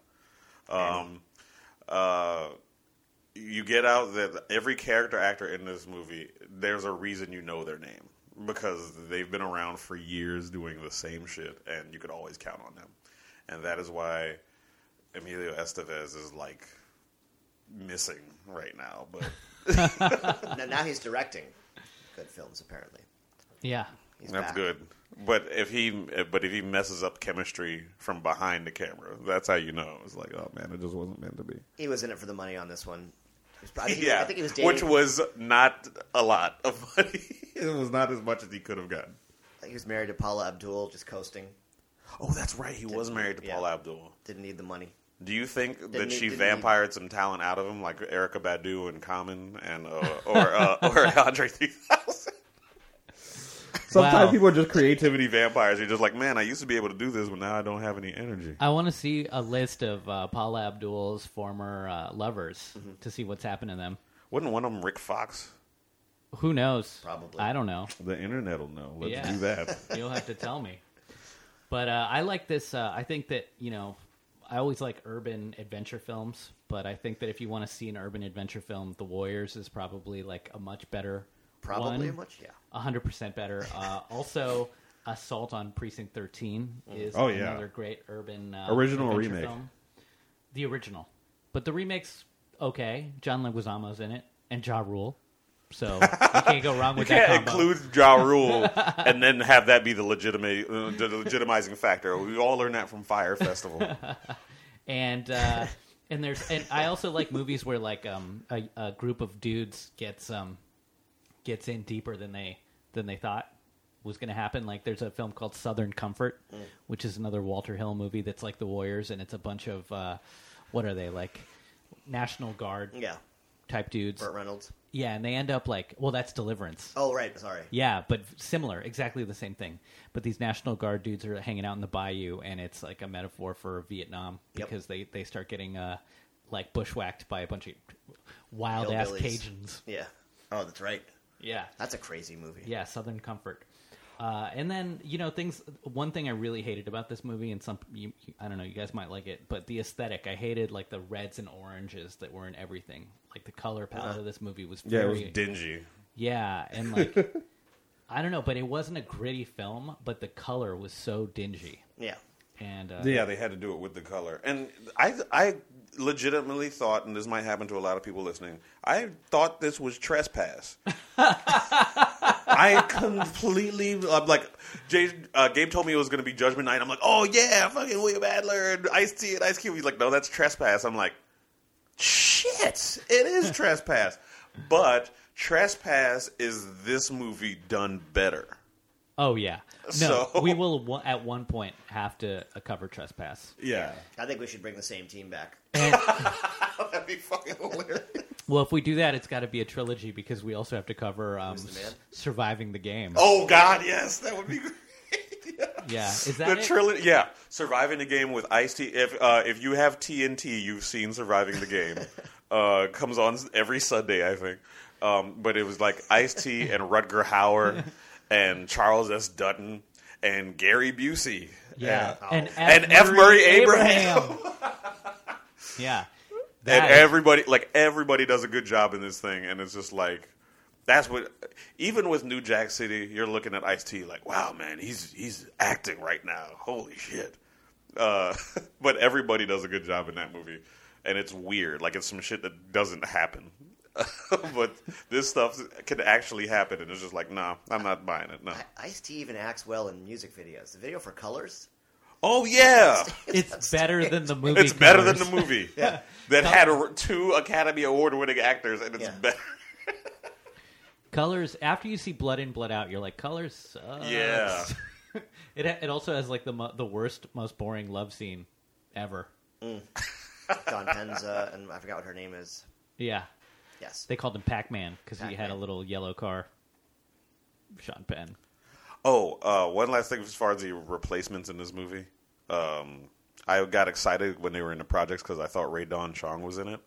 You get out that every character actor in this movie, there's a reason you know their name because they've been around for years doing the same shit, and you could always count on them. And that is why Emilio Estevez is, like, missing right now. But now he's directing good films, apparently. Yeah. That's back. Good. But if he messes up chemistry from behind the camera, that's how you know. It's like, oh, man, it just wasn't meant to be. He was in it for the money on this one. I think he was dating. Which was not a lot of money. It was not as much as he could have gotten. He was married to Paula Abdul, just coasting. Oh, that's right. He was married to Paula Abdul. Didn't need the money. Do you think she vampired some talent out of him, like Erykah Badu and Common, and or Andre 3000? Sometimes people are just creativity vampires. You're just like, man, I used to be able to do this, but now I don't have any energy. I want to see a list of Paula Abdul's former lovers to see what's happened to them. Wasn't one of them Rick Fox? Who knows? Probably. I don't know. The internet will know. Let's do that. You'll have to tell me. But I like this. I think that, you know, I always like urban adventure films, but I think that if you want to see an urban adventure film, The Warriors is probably like a much better one. A much, 100% better. Also, Assault on Precinct 13 is another great urban original adventure remake film. The original. But the remake's okay. John Leguizamo's in it, and Ja Rule. So you can't go wrong with that combo. You can't include Ja Rule and then have that be the legitimizing factor. We all learned that from Fyre Festival. And I also like movies where like a group of dudes gets in deeper than they thought was going to happen. Like there's a film called Southern Comfort, which is another Walter Hill movie that's like The Warriors, and it's a bunch of what are they, like National Guard type dudes. Burt Reynolds. Yeah, and they end up like, well, that's Deliverance. Oh, right, sorry. Yeah, but similar, exactly the same thing. But these National Guard dudes are hanging out in the bayou, and it's like a metaphor for Vietnam because they start getting like bushwhacked by a bunch of wild-ass Cajuns. Yeah. Oh, that's right. Yeah. That's a crazy movie. Yeah, Southern Comfort. And then, you know, one thing I really hated about this movie, and I don't know, you guys might like it, but the aesthetic, I hated like the reds and oranges that were in everything. Like the color palette of this movie was very... Yeah, it was dingy. Yeah, and like I don't know, but it wasn't a gritty film, but the color was so dingy. Yeah. And yeah, they had to do it with the color. And I legitimately thought, and this might happen to a lot of people listening, I thought this was Trespass. I completely, I'm like, Gabe told me it was going to be Judgment Night. I'm like, oh yeah, fucking William Adler and Ice-T and Ice Cube. He's like, no, that's Trespass. I'm like, shit, it is Trespass. But Trespass is this movie done better. Oh, yeah. No, so, we will at one point have to cover Trespass. Yeah. I think we should bring the same team back. That'd be fucking hilarious. Well, if we do that, it's got to be a trilogy because we also have to cover Surviving the Game. Oh, God, yes. That would be great. Yeah. Yeah. Is that it? Trilogy, yeah. Surviving the Game with Ice-T. If you have TNT, you've seen Surviving the Game. Comes on every Sunday, I think. But it was like Ice-T and Rutger Hauer. And Charles S. Dutton and Gary Busey. Yeah. And F. Murray Abraham. Yeah. And everybody does a good job in this thing. And it's just like, that's what, even with New Jack City, you're looking at Ice-T like, wow, man, he's acting right now. Holy shit. But everybody does a good job in that movie. And it's weird. Like, it's some shit that doesn't happen. But this stuff could actually happen, and it's just like, nah, I'm not buying it. No, Ice-T even acts well in music videos. The video for Colors. Oh yeah, it's better than the movie. It's Colors. Better than the movie. Yeah, that had two Academy Award-winning actors, and it's better. Colors. After you see Blood In, Blood Out, you're like, Colors sucks. Yeah. It also has like the worst, most boring love scene ever. Mm. Don Penn's and I forgot what her name is. Yeah. Yes. They called him Pac-Man because he had a little yellow car. Sean Penn. Oh, one last thing as far as the replacements in this movie. I got excited when they were in the projects because I thought Rae Dawn Chong was in it.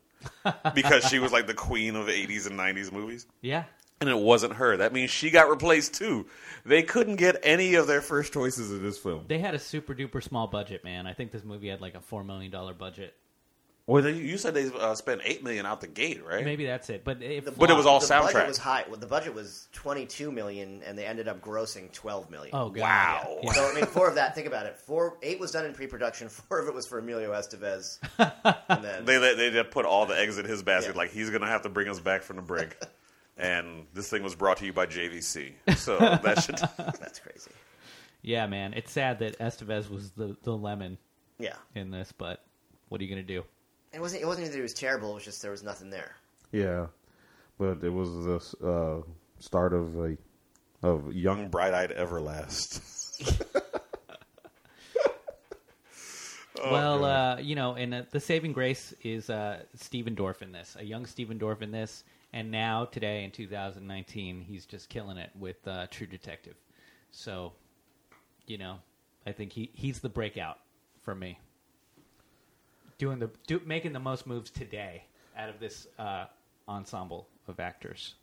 Because she was like the queen of 80s and 90s movies. Yeah. And it wasn't her. That means she got replaced too. They couldn't get any of their first choices in this film. They had a super duper small budget, man. I think this movie had like a $4 million budget. Well, you said they spent $8 million out the gate, right? Maybe that's it, but it was all soundtrack. Budget was high. Well, the budget was $22 million, and they ended up grossing $12 million. Oh, God. Wow! Yeah. So I mean, four of that. Think about it. Eight was done in pre-production. Four of it was for Emilio Estevez. And then they just put all the eggs in his basket. Yeah. Like he's gonna have to bring us back from the brink. And this thing was brought to you by JVC. So that should. That's crazy. Yeah, man. It's sad that Estevez was the lemon. Yeah. In this, but what are you gonna do? It wasn't even that it was terrible. It was just there was nothing there. Yeah, but it was the start of a young, bright-eyed Everlast. And the saving grace is Stephen Dorff in this, a young Stephen Dorff in this, and now today in 2019, he's just killing it with True Detective. So, I think he's the breakout for me. Making the most moves today out of this ensemble of actors.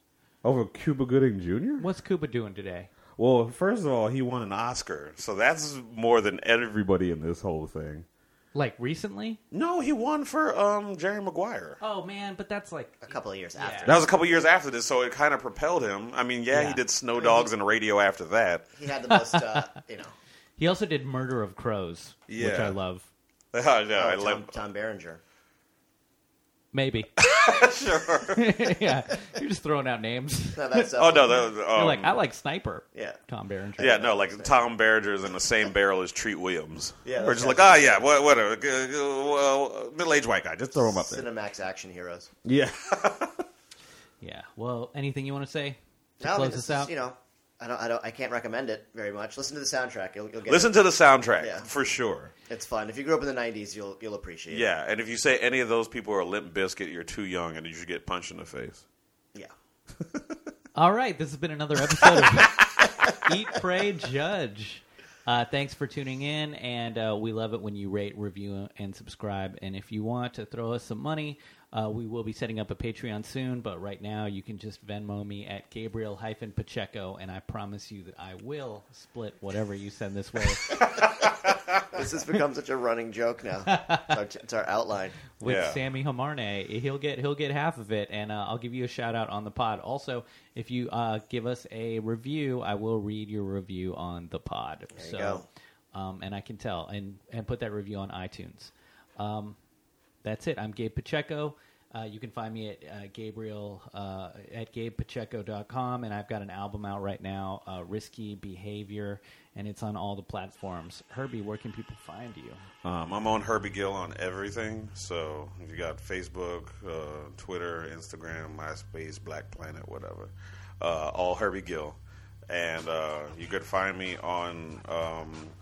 Over Cuba Gooding Jr.? What's Cuba doing today? Well, first of all, he won an Oscar, so that's more than everybody in this whole thing. Like recently? No, he won for Jerry Maguire. Oh man, but that's like a couple of years after. That was a couple of years after this, so it kind of propelled him. I mean, he did Snow Dogs and Radio after that. He had the most, He also did Murder of Crows, which I love. I love Tom Berenger. Maybe. Sure. Yeah. You're just throwing out names. No, that's I like Sniper. Yeah. Tom Berenger. Yeah, no, like Tom Berenger's in the same barrel as Treat Williams. Yeah. We're just like, middle-aged white guy. Just throw him up there. Cinemax action heroes. Yeah. Yeah. Well, anything you want to say to close this out? I can't recommend it very much. Listen to the soundtrack. You'll get Listen to the soundtrack, for sure. It's fun. If you grew up in the 90s, you'll appreciate it. Yeah, and if you say any of those people are Limp Bizkit, you're too young and you should get punched in the face. Yeah. All right, this has been another episode of Eat, Pray, Judge. Thanks for tuning in, and we love it when you rate, review, and subscribe. And if you want to throw us some money, we will be setting up a Patreon soon, but right now you can just Venmo me at Gabriel-Pacheco, and I promise you that I will split whatever you send this way. This has become such a running joke now. It's our outline. With Sammy Hamarne, he'll get half of it, and I'll give you a shout out on the pod. Also, if you give us a review, I will read your review on the pod. There you go. And I can tell, and put that review on iTunes. That's it. I'm Gabe Pacheco. You can find me at Gabriel at GabePacheco.com, and I've got an album out right now, Risky Behavior, and it's on all the platforms. Herbie, where can people find you? I'm on Herbie Gill on everything. So you got Facebook, Twitter, Instagram, MySpace, Black Planet, whatever. All Herbie Gill. And you could find me on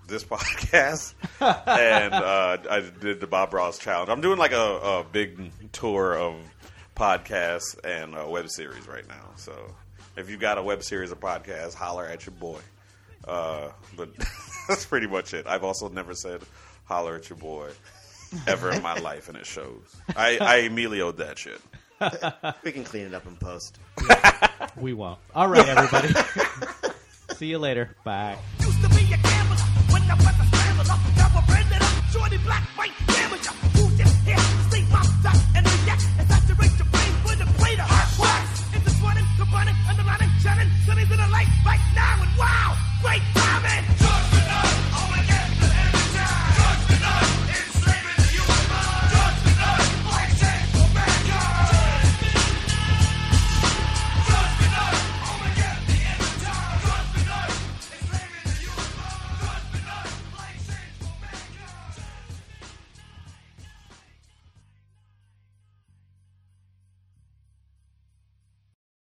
this podcast, and I did the Bob Ross Challenge. I'm doing like a big tour of podcasts and web series right now. So if you got a web series or podcast, holler at your boy. But that's pretty much it. I've also never said holler at your boy ever in my life, and it shows. I Emilio'd that shit. We can clean it up in post. We won't. All right, everybody. See you later. Bye.